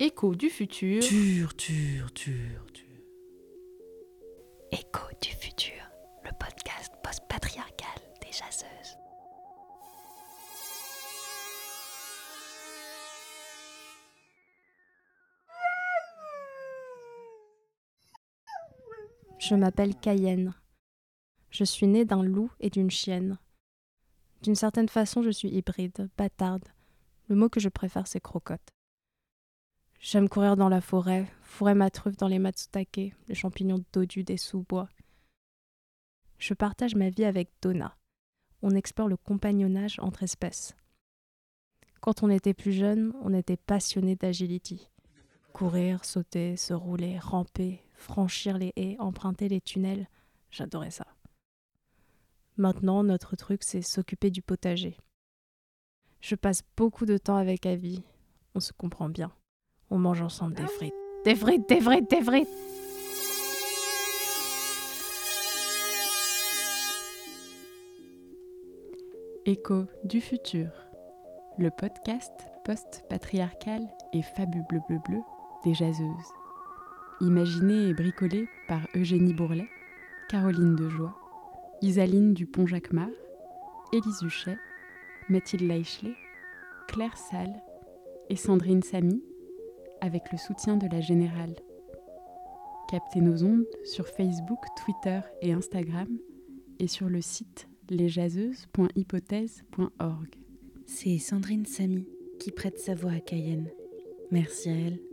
Écho du futur. Écho du futur, le podcast post-patriarcal des jaseuses. Je m'appelle Cayenne. Je suis née d'un loup et d'une chienne. D'une certaine façon, je suis hybride, bâtarde. Le mot que je préfère, c'est crocotte. J'aime courir dans la forêt, fourrer ma truffe dans les matsutake, les champignons dodus des sous-bois. Je partage ma vie avec Donna. On explore le compagnonnage entre espèces. Quand on était plus jeune, on était passionnés d'agility. Courir, sauter, se rouler, ramper, franchir les haies, emprunter les tunnels, j'adorais ça. Maintenant, notre truc, c'est s'occuper du potager. Je passe beaucoup de temps avec Avi. On se comprend bien. On mange ensemble des frites. Des frites! Écho du futur. Le podcast post-patriarcal et fabu bleu bleu bleu des jaseuses. Imaginé et bricolé par Eugénie Bourlet, Caroline Dejoie, Isaline Dupont-Jacquemart, Élise Huchet, Mathilde Leichlé, Claire Salle et Sandrine Samy, avec le soutien de la Générale. Captez nos ondes sur Facebook, Twitter et Instagram et sur le site lesjaseuses.hypothèse.org. C'est Sandrine Samy qui prête sa voix à Cayenne. Merci à elle.